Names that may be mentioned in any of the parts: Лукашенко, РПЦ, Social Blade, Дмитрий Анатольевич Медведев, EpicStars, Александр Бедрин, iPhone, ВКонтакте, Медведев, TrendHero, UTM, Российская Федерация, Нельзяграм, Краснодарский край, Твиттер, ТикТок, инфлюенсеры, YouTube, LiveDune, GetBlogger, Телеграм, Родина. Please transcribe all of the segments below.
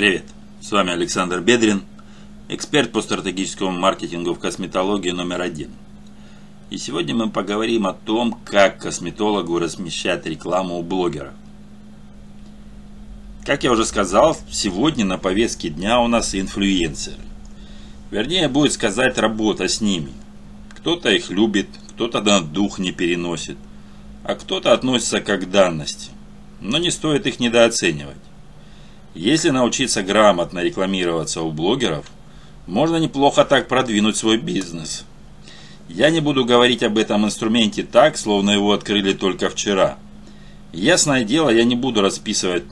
Привет, с вами Александр Бедрин, эксперт по стратегическому маркетингу в косметологии номер один. И сегодня мы поговорим о том, как косметологу размещать рекламу у блогера. Как я уже сказал, сегодня на повестке дня у нас инфлюенсеры. Вернее, будет сказать, работа с ними. Кто-то их любит, кто-то на дух не переносит, а кто-то относится как к данности. Но не стоит их недооценивать. Если научиться грамотно рекламироваться у блогеров, можно неплохо так продвинуть свой бизнес. Я не буду говорить об этом инструменте так, словно его открыли только вчера. Ясное дело, я не буду расписывать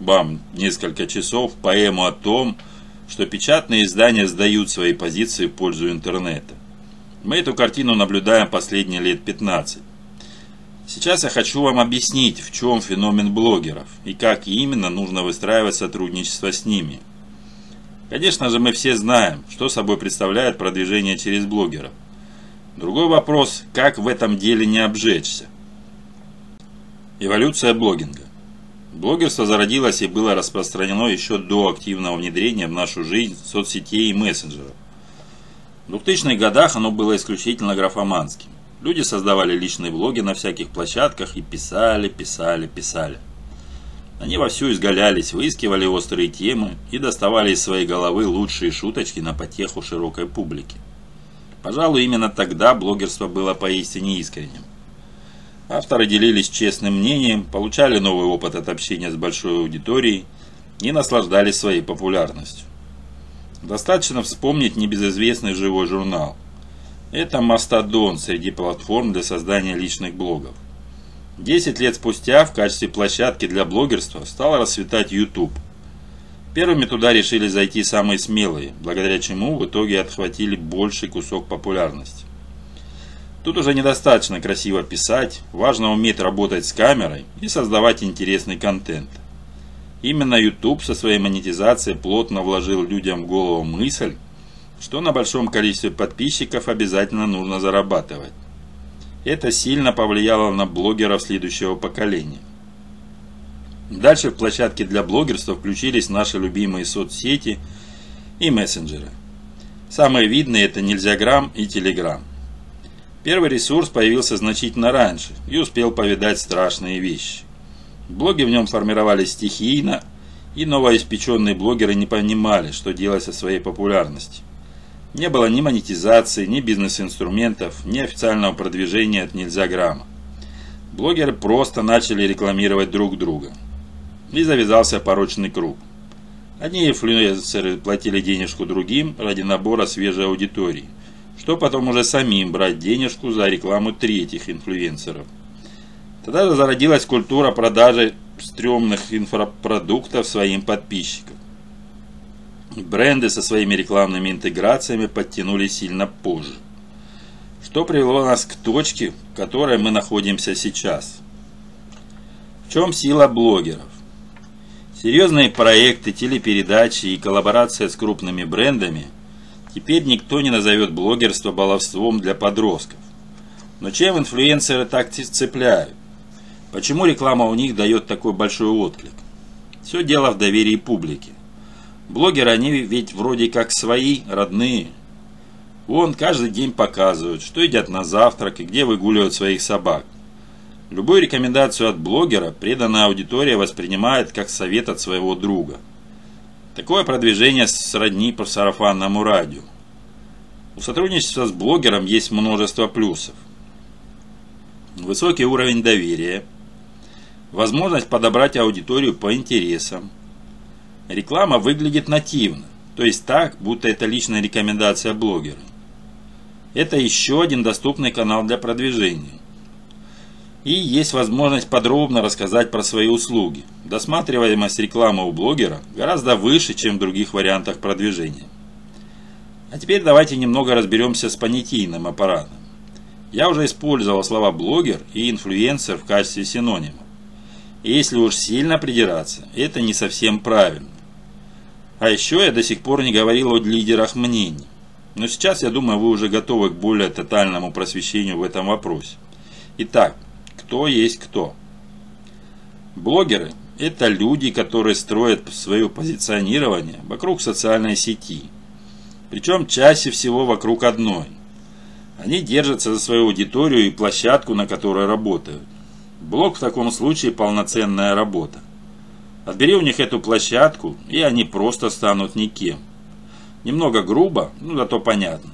вам несколько часов поэму о том, что печатные издания сдают свои позиции в пользу интернета. Мы эту картину наблюдаем последние лет 15. Сейчас я хочу вам объяснить, в чем феномен блогеров и как именно нужно выстраивать сотрудничество с ними. Конечно же, мы все знаем, что собой представляет продвижение через блогеров. Другой вопрос, как в этом деле не обжечься. Эволюция блогинга. Блогерство зародилось и было распространено еще до активного внедрения в нашу жизнь соцсетей и мессенджеров. В 2000-х годах оно было исключительно графоманским. Люди создавали личные блоги на всяких площадках и писали. Они вовсю изгалялись, выискивали острые темы и доставали из своей головы лучшие шуточки на потеху широкой публики. Пожалуй, именно тогда блогерство было поистине искренним. Авторы делились честным мнением, получали новый опыт от общения с большой аудиторией и наслаждались своей популярностью. Достаточно вспомнить небезызвестный живой журнал. Это мастодон среди платформ для создания личных блогов. 10 лет спустя в качестве площадки для блогерства стал расцветать YouTube. Первыми туда решили зайти самые смелые, благодаря чему в итоге отхватили больший кусок популярности. Тут уже недостаточно красиво писать, важно уметь работать с камерой и создавать интересный контент. Именно YouTube со своей монетизацией плотно вложил людям в голову мысль, что на большом количестве подписчиков обязательно нужно зарабатывать. Это сильно повлияло на блогеров следующего поколения. Дальше в площадки для блогерства включились наши любимые соцсети и мессенджеры. Самые видные это Нельзяграм и Телеграм. Первый ресурс появился значительно раньше и успел повидать страшные вещи. Блоги в нем формировались стихийно, и новоиспеченные блогеры не понимали, что делать со своей популярностью. Не было ни монетизации, ни бизнес-инструментов, ни официального продвижения от Нельзяграма. Блогеры просто начали рекламировать друг друга. И завязался порочный круг. Одни инфлюенсеры платили денежку другим ради набора свежей аудитории, что потом уже самим брать денежку за рекламу третьих инфлюенсеров. Тогда зародилась культура продажи стрёмных инфопродуктов своим подписчикам. Бренды со своими рекламными интеграциями подтянули сильно позже. Что привело нас к точке, в которой мы находимся сейчас. В чем сила блогеров? Серьезные проекты, телепередачи и коллаборация с крупными брендами теперь никто не назовет блогерство баловством для подростков. Но чем инфлюенсеры так цепляют? Почему реклама у них дает такой большой отклик? Все дело в доверии публики. Блогеры, они ведь вроде как свои, родные. Вон каждый день показывают, что едят на завтрак и где выгуливают своих собак. Любую рекомендацию от блогера преданная аудитория воспринимает как совет от своего друга. Такое продвижение сродни по сарафанному радио. У сотрудничества с блогером есть множество плюсов. Высокий уровень доверия. Возможность подобрать аудиторию по интересам. Реклама выглядит нативно, то есть так, будто это личная рекомендация блогера. Это еще один доступный канал для продвижения. И есть возможность подробно рассказать про свои услуги. Досматриваемость рекламы у блогера гораздо выше, чем в других вариантах продвижения. А теперь давайте немного разберемся с понятийным аппаратом. Я уже использовал слова блогер и инфлюенсер в качестве синонима. И если уж сильно придираться, это не совсем правильно. А еще я до сих пор не говорил о лидерах мнений. Но сейчас, я думаю, вы уже готовы к более тотальному просвещению в этом вопросе. Итак, кто есть кто? Блогеры Это люди, которые строят свое позиционирование вокруг социальной сети. Причем чаще всего вокруг одной. Они держатся за свою аудиторию и площадку, на которой работают. Блог в таком случае полноценная работа. Отбери у них эту площадку, и они просто станут никем. Немного грубо, но зато понятно.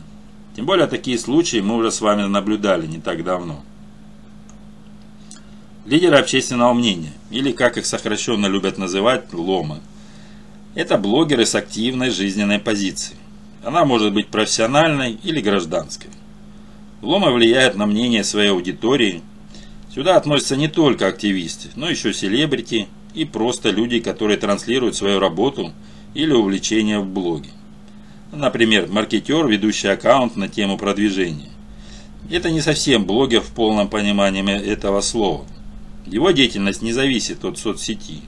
Тем более такие случаи мы уже с вами наблюдали не так давно. Лидеры общественного мнения, или как их сокращенно любят называть, ломы. Это блогеры с активной жизненной позицией. Она может быть профессиональной или гражданской. Ломы влияют на мнение своей аудитории. Сюда относятся не только активисты, но еще селебрити и просто люди, которые транслируют свою работу или увлечение в блоге. Например, маркетер, ведущий аккаунт на тему продвижения. Это не совсем блогер в полном понимании этого слова. Его деятельность не зависит от соцсети.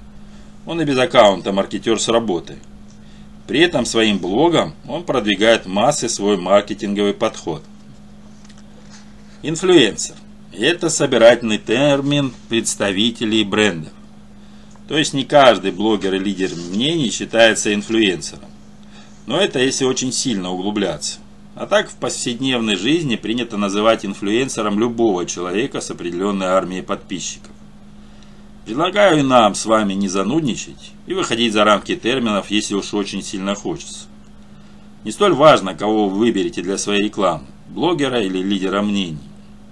Он и без аккаунта маркетер с работы. При этом своим блогом он продвигает массы свой маркетинговый подход. Инфлюенсер. Это собирательный термин представителей брендов. То есть не каждый блогер и лидер мнений считается инфлюенсером. Но это если очень сильно углубляться. А так в повседневной жизни принято называть инфлюенсером любого человека с определенной армией подписчиков. Предлагаю нам с вами не занудничать и выходить за рамки терминов, если уж очень сильно хочется. Не столь важно, кого вы выберете для своей рекламы, блогера или лидера мнений.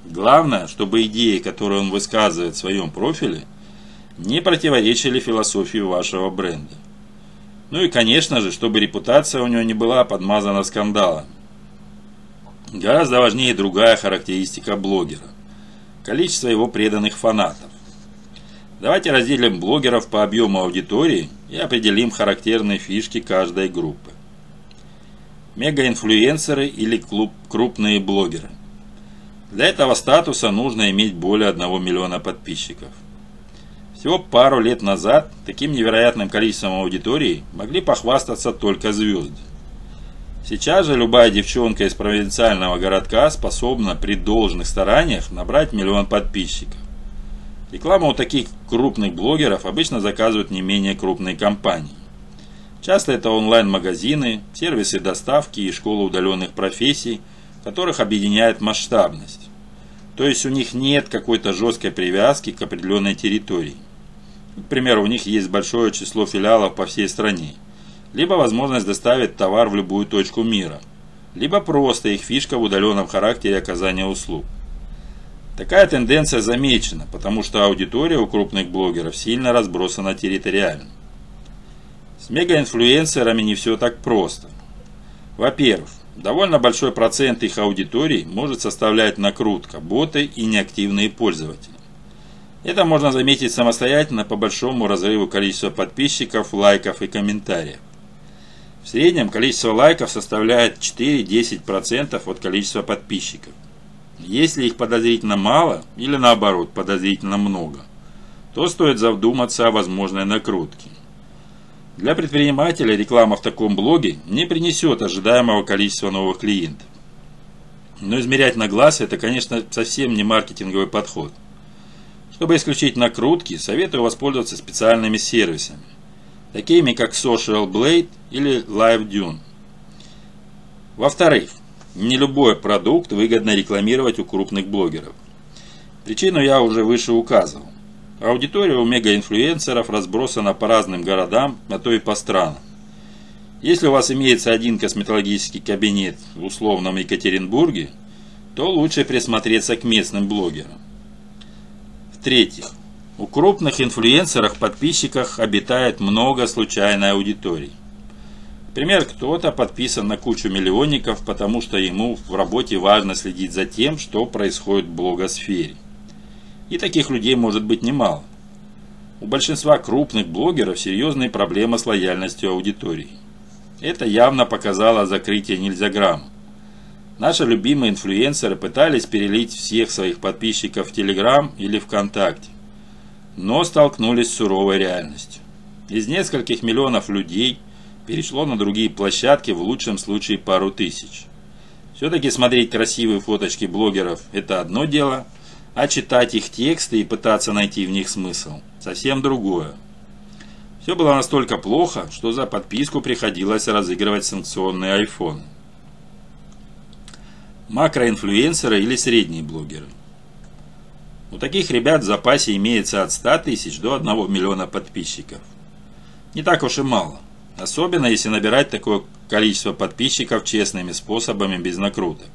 Главное, чтобы идеи, которые он высказывает в своем профиле, не противоречили философии вашего бренда. Ну и конечно же, чтобы репутация у него не была подмазана скандалом. Гораздо важнее другая характеристика блогера – количество его преданных фанатов. Давайте разделим блогеров по объему аудитории и определим характерные фишки каждой группы. Мегаинфлюенсеры или крупные блогеры. Для этого статуса нужно иметь более 1 миллиона подписчиков. Всего пару лет назад таким невероятным количеством аудитории могли похвастаться только звезды. Сейчас же любая девчонка из провинциального городка способна при должных стараниях набрать 1 миллион подписчиков. Рекламу у таких крупных блогеров обычно заказывают не менее крупные компании. Часто это онлайн-магазины, сервисы доставки и школы удаленных профессий, которых объединяет масштабность. То есть у них нет какой-то жесткой привязки к определенной территории. К примеру, у них есть большое число филиалов по всей стране. Либо возможность доставить товар в любую точку мира, либо просто их фишка в удаленном характере оказания услуг. Такая тенденция замечена, потому что аудитория у крупных блогеров сильно разбросана территориально. С мегаинфлюенсерами не все так просто. Во-первых, довольно большой процент их аудитории может составлять накрутка, боты и неактивные пользователи. Это можно заметить самостоятельно по большому разрыву количества подписчиков, лайков и комментариев. В среднем количество лайков составляет 4-10% от количества подписчиков. Если их подозрительно мало или наоборот подозрительно много, то стоит задуматься о возможной накрутке. Для предпринимателя реклама в таком блоге не принесет ожидаемого количества новых клиентов. Но измерять на глаз это, конечно, совсем не маркетинговый подход. Чтобы исключить накрутки, советую воспользоваться специальными сервисами, такими как Social Blade или LiveDune. Во-вторых, не любой продукт выгодно рекламировать у крупных блогеров. Причину я уже выше указывал. Аудитория у мегаинфлюенсеров разбросана по разным городам, а то и по странам. Если у вас имеется один косметологический кабинет в условном Екатеринбурге, то лучше присмотреться к местным блогерам. В-третьих, у крупных инфлюенсеров, подписчиках обитает много случайной аудитории. Например, кто-то подписан на кучу миллионников, потому что ему в работе важно следить за тем, что происходит в блогосфере. И таких людей может быть немало. У большинства крупных блогеров серьезные проблемы с лояльностью аудитории. Это явно показало закрытие Нельзяграма. Наши любимые инфлюенсеры пытались перелить всех своих подписчиков в Телеграм или ВКонтакте, но столкнулись с суровой реальностью. Из нескольких миллионов людей перешло на другие площадки, в лучшем случае пару тысяч. Все-таки смотреть красивые фоточки блогеров – это одно дело, а читать их тексты и пытаться найти в них смысл – совсем другое. Все было настолько плохо, что за подписку приходилось разыгрывать санкционный iPhone. Макроинфлюенсеры или средние блогеры. У таких ребят в запасе имеется от 100 тысяч до 1 миллиона подписчиков. Не так уж и мало. Особенно, если набирать такое количество подписчиков честными способами без накруток.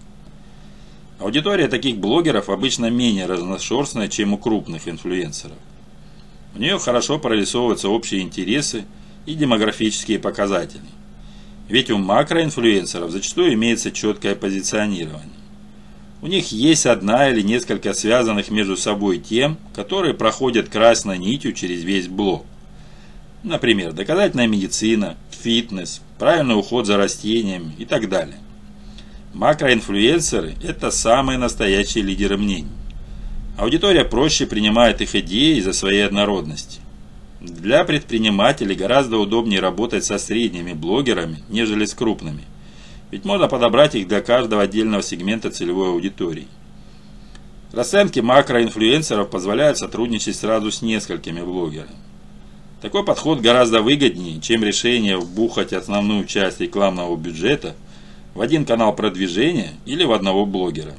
Аудитория таких блогеров обычно менее разношерстная, чем у крупных инфлюенсеров. У нее хорошо прорисовываются общие интересы и демографические показатели. Ведь у макроинфлюенсеров зачастую имеется четкое позиционирование. У них есть одна или несколько связанных между собой тем, которые проходят красной нитью через весь блог. Например, доказательная медицина, фитнес, правильный уход за растениями и так далее. Макроинфлюенсеры – это самые настоящие лидеры мнений. Аудитория проще принимает их идеи из-за своей однородности. Для предпринимателей гораздо удобнее работать со средними блогерами, нежели с крупными. Ведь можно подобрать их для каждого отдельного сегмента целевой аудитории. Расценки макроинфлюенсеров позволяют сотрудничать сразу с несколькими блогерами. Такой подход гораздо выгоднее, чем решение вбухать основную часть рекламного бюджета в один канал продвижения или в одного блогера.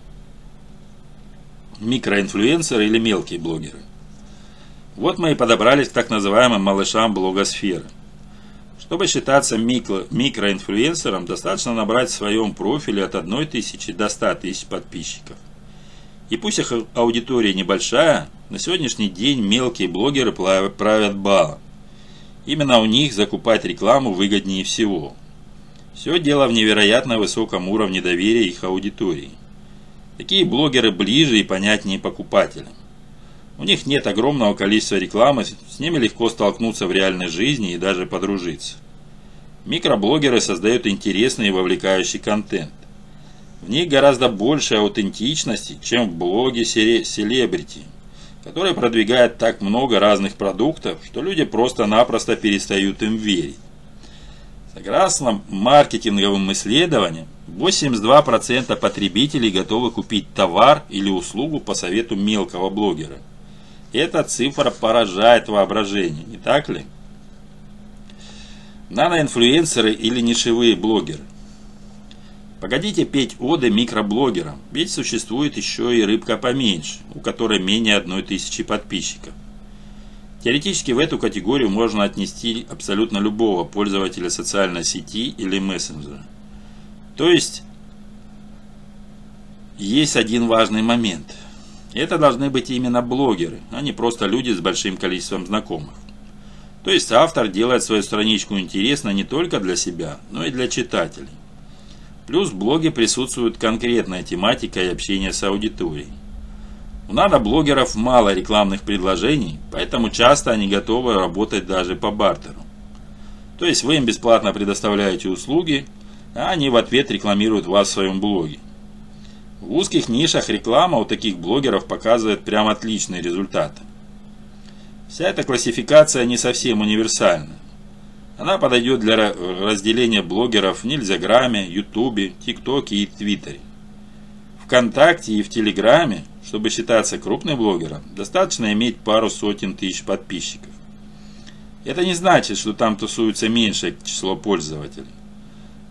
Микроинфлюенсеры или мелкие блогеры. Вот мы и подобрались к так называемым малышам блогосферы. Чтобы считаться микроинфлюенсером, достаточно набрать в своем профиле от 1 тысячи до 100 тысяч подписчиков. И пусть их аудитория небольшая, на сегодняшний день мелкие блогеры правят балом. Именно у них закупать рекламу выгоднее всего. Все дело в невероятно высоком уровне доверия их аудитории. Такие блогеры ближе и понятнее покупателям. У них нет огромного количества рекламы, с ними легко столкнуться в реальной жизни и даже подружиться. Микроблогеры создают интересный и вовлекающий контент. В них гораздо больше аутентичности, чем в блоге селебрити, который продвигает так много разных продуктов, что люди просто-напросто перестают им верить. Согласно маркетинговым исследованиям, 82% потребителей готовы купить товар или услугу по совету мелкого блогера. Эта цифра поражает воображение, не так ли? Наноинфлюенсеры или нишевые блогеры. Погодите петь оды микроблогерам, ведь существует еще и рыбка поменьше, у которой менее 1000 подписчиков. Теоретически в эту категорию можно отнести абсолютно любого пользователя социальной сети или мессенджера. То есть один важный момент. Это должны быть именно блогеры, а не просто люди с большим количеством знакомых. То есть автор делает свою страничку интересной не только для себя, но и для читателей. Плюс в блоге присутствует конкретная тематика и общение с аудиторией. У наноблогеров мало рекламных предложений, поэтому часто они готовы работать даже по бартеру. То есть вы им бесплатно предоставляете услуги, а они в ответ рекламируют вас в своем блоге. В узких нишах реклама у таких блогеров показывает прям отличные результаты. Вся эта классификация не совсем универсальна. Она подойдет для разделения блогеров в Нельзяграме, Ютубе, ТикТоке и Твиттере. ВКонтакте и в Телеграме, чтобы считаться крупным блогером, достаточно иметь пару сотен тысяч подписчиков. Это не значит, что там тусуется меньшее число пользователей.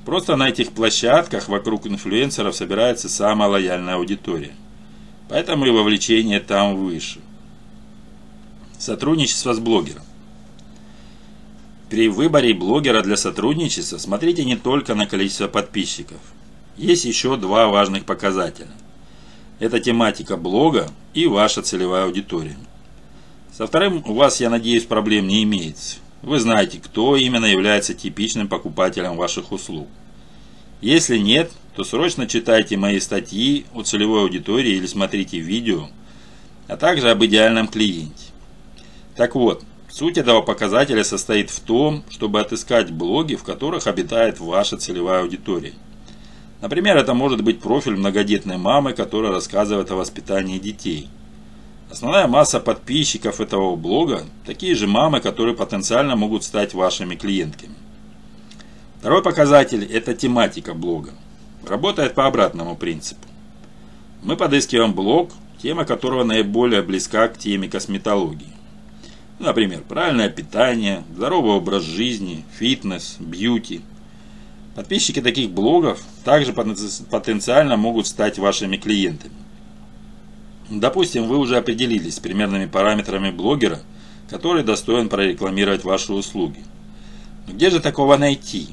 Просто на этих площадках вокруг инфлюенсеров собирается самая лояльная аудитория. Поэтому и вовлечение там выше. Сотрудничество с блогером. При выборе блогера для сотрудничества смотрите не только на количество подписчиков. Есть еще два важных показателя. Это тематика блога и ваша целевая аудитория. Со вторым у вас, я надеюсь, проблем не имеется. Вы знаете, кто именно является типичным покупателем ваших услуг. Если нет, то срочно читайте мои статьи о целевой аудитории или смотрите видео, а также об идеальном клиенте. Так вот. Суть этого показателя состоит в том, чтобы отыскать блоги, в которых обитает ваша целевая аудитория. Например, это может быть профиль многодетной мамы, которая рассказывает о воспитании детей. Основная масса подписчиков этого блога – такие же мамы, которые потенциально могут стать вашими клиентками. Второй показатель – это тематика блога. Работает по обратному принципу. Мы подыскиваем блог, тема которого наиболее близка к теме косметологии. Например, правильное питание, здоровый образ жизни, фитнес, бьюти. Подписчики таких блогов также потенциально могут стать вашими клиентами. Допустим, вы уже определились с примерными параметрами блогера, который достоин прорекламировать ваши услуги. Но где же такого найти?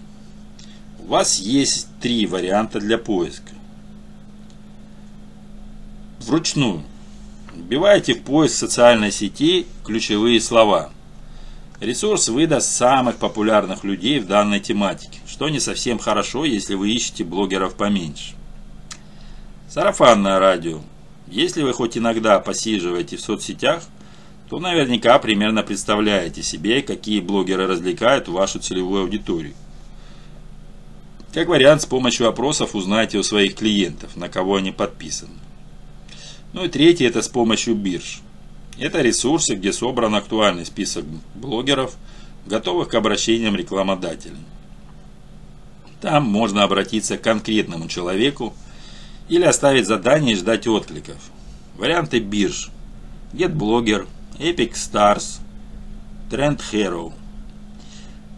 У вас есть три варианта для поиска. Вручную. Вбиваете в поиск социальной сети ключевые слова. Ресурс выдаст самых популярных людей в данной тематике, что не совсем хорошо, если вы ищете блогеров поменьше. Сарафанное радио. Если вы хоть иногда посиживаете в соцсетях, то наверняка примерно представляете себе, какие блогеры развлекают вашу целевую аудиторию. Как вариант, с помощью опросов узнаете у своих клиентов, на кого они подписаны. Ну и третий — это с помощью бирж. Это ресурсы, где собран актуальный список блогеров, готовых к обращениям рекламодателей. Там можно обратиться к конкретному человеку или оставить задание и ждать откликов. Варианты бирж: GetBlogger, EpicStars, TrendHero.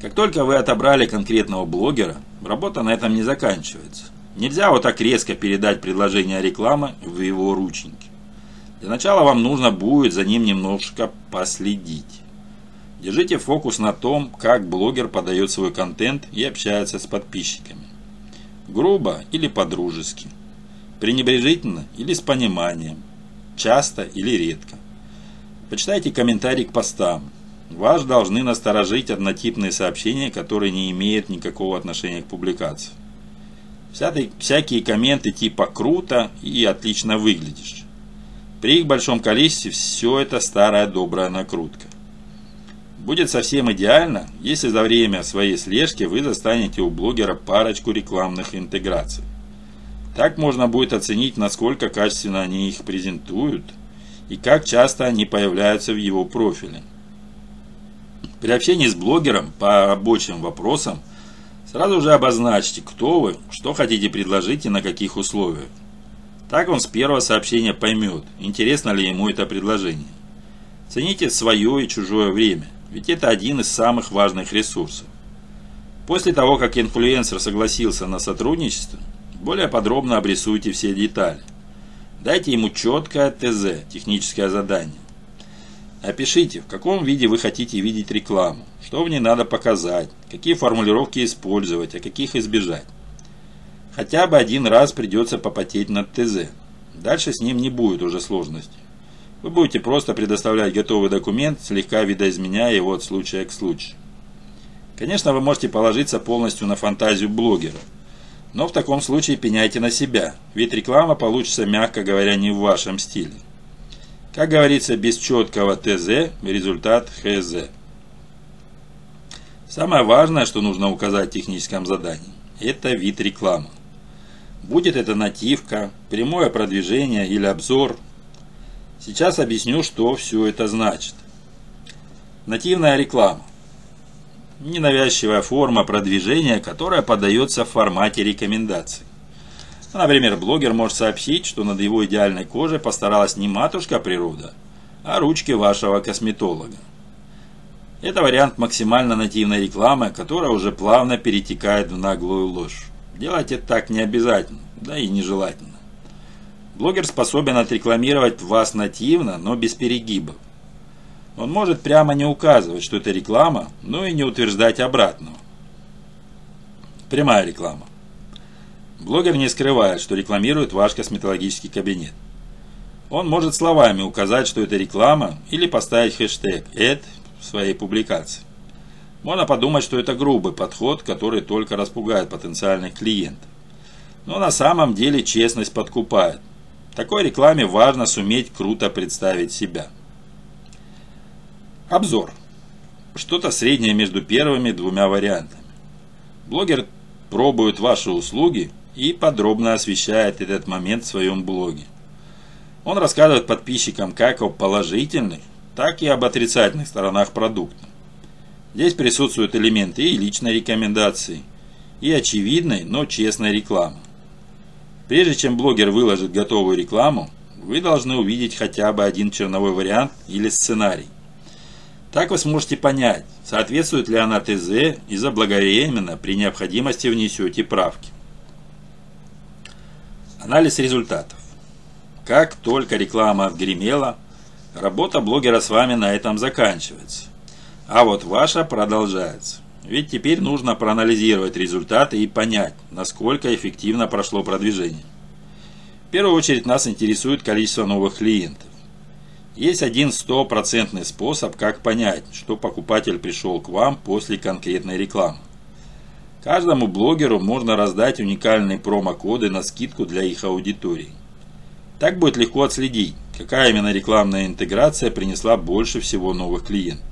Как только вы отобрали конкретного блогера, работа на этом не заканчивается. Нельзя вот так резко передать предложение рекламы в его рученьки. Для начала вам нужно будет за ним немножко последить. Держите фокус на том, как блогер подает свой контент и общается с подписчиками. Грубо или по-дружески. Пренебрежительно или с пониманием. Часто или редко. Почитайте комментарии к постам. Вас должны насторожить однотипные сообщения, которые не имеют никакого отношения к публикации. Всякие комменты типа «круто» и «отлично выглядишь». При их большом количестве все это старая добрая накрутка. Будет совсем идеально, если за время своей слежки вы застанете у блогера парочку рекламных интеграций. Так можно будет оценить, насколько качественно они их презентуют и как часто они появляются в его профиле. При общении с блогером по рабочим вопросам сразу же обозначьте, кто вы, что хотите предложить и на каких условиях. Так он с первого сообщения поймет, интересно ли ему это предложение. Цените свое и чужое время, ведь это один из самых важных ресурсов. После того, как инфлюенсер согласился на сотрудничество, более подробно обрисуйте все детали. Дайте ему четкое ТЗ, техническое задание. Опишите, в каком виде вы хотите видеть рекламу, что в ней надо показать, какие формулировки использовать, а каких избежать. Хотя бы один раз придется попотеть над ТЗ. Дальше с ним не будет уже сложностей. Вы будете просто предоставлять готовый документ, слегка видоизменяя его от случая к случаю. Конечно, вы можете положиться полностью на фантазию блогера. Но в таком случае пеняйте на себя, ведь реклама получится, мягко говоря, не в вашем стиле. Как говорится, без четкого ТЗ результат ХЗ. Самое важное, что нужно указать в техническом задании, это вид рекламы. Будет это нативка, прямое продвижение или обзор. Сейчас объясню, что все это значит. Нативная реклама. Ненавязчивая форма продвижения, которая подается в формате рекомендаций. Например, блогер может сообщить, что над его идеальной кожей постаралась не матушка природа, а ручки вашего косметолога. Это вариант максимально нативной рекламы, которая уже плавно перетекает в наглую ложь. Делать это так не обязательно, да и нежелательно. Блогер способен отрекламировать вас нативно, но без перегибов. Он может прямо не указывать, что это реклама, но и не утверждать обратного. Прямая реклама. Блогер не скрывает, что рекламирует ваш косметологический кабинет. Он может словами указать, что это реклама, или поставить хэштег «ad» в своей публикации. Можно подумать, что это грубый подход, который только распугает потенциальных клиентов. Но на самом деле честность подкупает. В такой рекламе важно суметь круто представить себя. Обзор. Что-то среднее между первыми двумя вариантами. Блогер пробует ваши услуги и подробно освещает этот момент в своем блоге. Он рассказывает подписчикам как о положительных, так и об отрицательных сторонах продукта. Здесь присутствуют элементы и личной рекомендации, и очевидной, но честной рекламы. Прежде чем блогер выложит готовую рекламу, вы должны увидеть хотя бы один черновой вариант или сценарий. Так вы сможете понять, соответствует ли она ТЗ и заблаговременно при необходимости внесете правки. Анализ результатов. Как только реклама отгремела, работа блогера с вами на этом заканчивается. А вот ваша продолжается. Ведь теперь нужно проанализировать результаты и понять, насколько эффективно прошло продвижение. В первую очередь нас интересует количество новых клиентов. Есть один 100% способ, как понять, что покупатель пришел к вам после конкретной рекламы. Каждому блогеру можно раздать уникальные промокоды на скидку для их аудитории. Так будет легко отследить, какая именно рекламная интеграция принесла больше всего новых клиентов.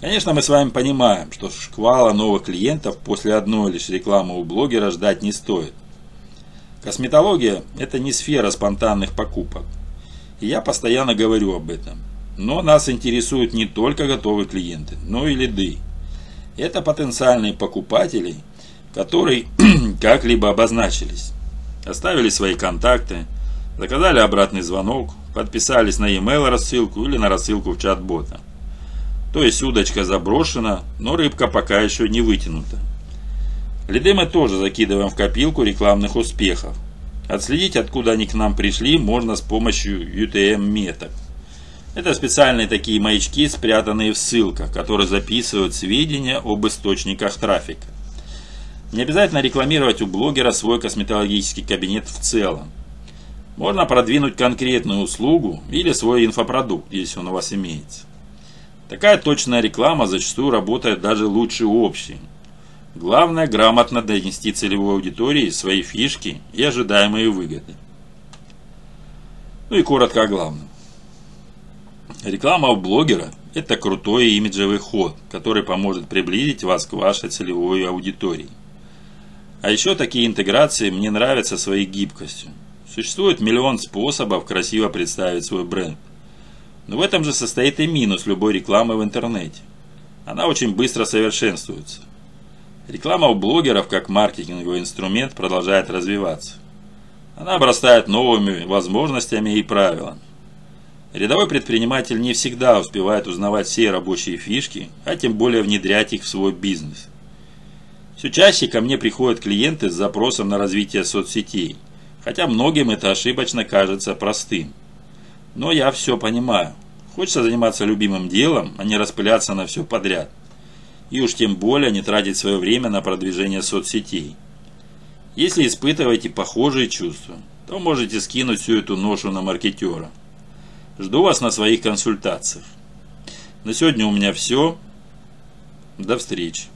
Конечно, мы с вами понимаем, что шквала новых клиентов после одной лишь рекламы у блогера ждать не стоит. Косметология – это не сфера спонтанных покупок. И я постоянно говорю об этом. Но нас интересуют не только готовые клиенты, но и лиды. Это потенциальные покупатели, которые как-либо обозначились. Оставили свои контакты, заказали обратный звонок, подписались на e-mail рассылку или на рассылку в чат бота. То есть удочка заброшена, но рыбка пока еще не вытянута. Лиды мы тоже закидываем в копилку рекламных успехов. Отследить, откуда они к нам пришли, можно с помощью UTM-меток. Это специальные такие маячки, спрятанные в ссылках, которые записывают сведения об источниках трафика. Не обязательно рекламировать у блогера свой косметологический кабинет в целом. Можно продвинуть конкретную услугу или свой инфопродукт, если он у вас имеется. Такая точная реклама зачастую работает даже лучше общей. Главное, грамотно донести целевой аудитории свои фишки и ожидаемые выгоды. Ну и коротко о главном. Реклама у блогера – это крутой имиджевый ход, который поможет приблизить вас к вашей целевой аудитории. А еще такие интеграции мне нравятся своей гибкостью. Существует миллион способов красиво представить свой бренд. Но в этом же состоит и минус любой рекламы в интернете. Она очень быстро совершенствуется. Реклама у блогеров как маркетинговый инструмент продолжает развиваться. Она обрастает новыми возможностями и правилами. Рядовой предприниматель не всегда успевает узнавать все рабочие фишки, а тем более внедрять их в свой бизнес. Все чаще ко мне приходят клиенты с запросом на развитие соцсетей, хотя многим это ошибочно кажется простым. Но я все понимаю. Хочется заниматься любимым делом, а не распыляться на все подряд. И уж тем более не тратить свое время на продвижение соцсетей. Если испытываете похожие чувства, то можете скинуть всю эту ношу на маркетера. Жду вас на своих консультациях. На сегодня у меня все. До встречи.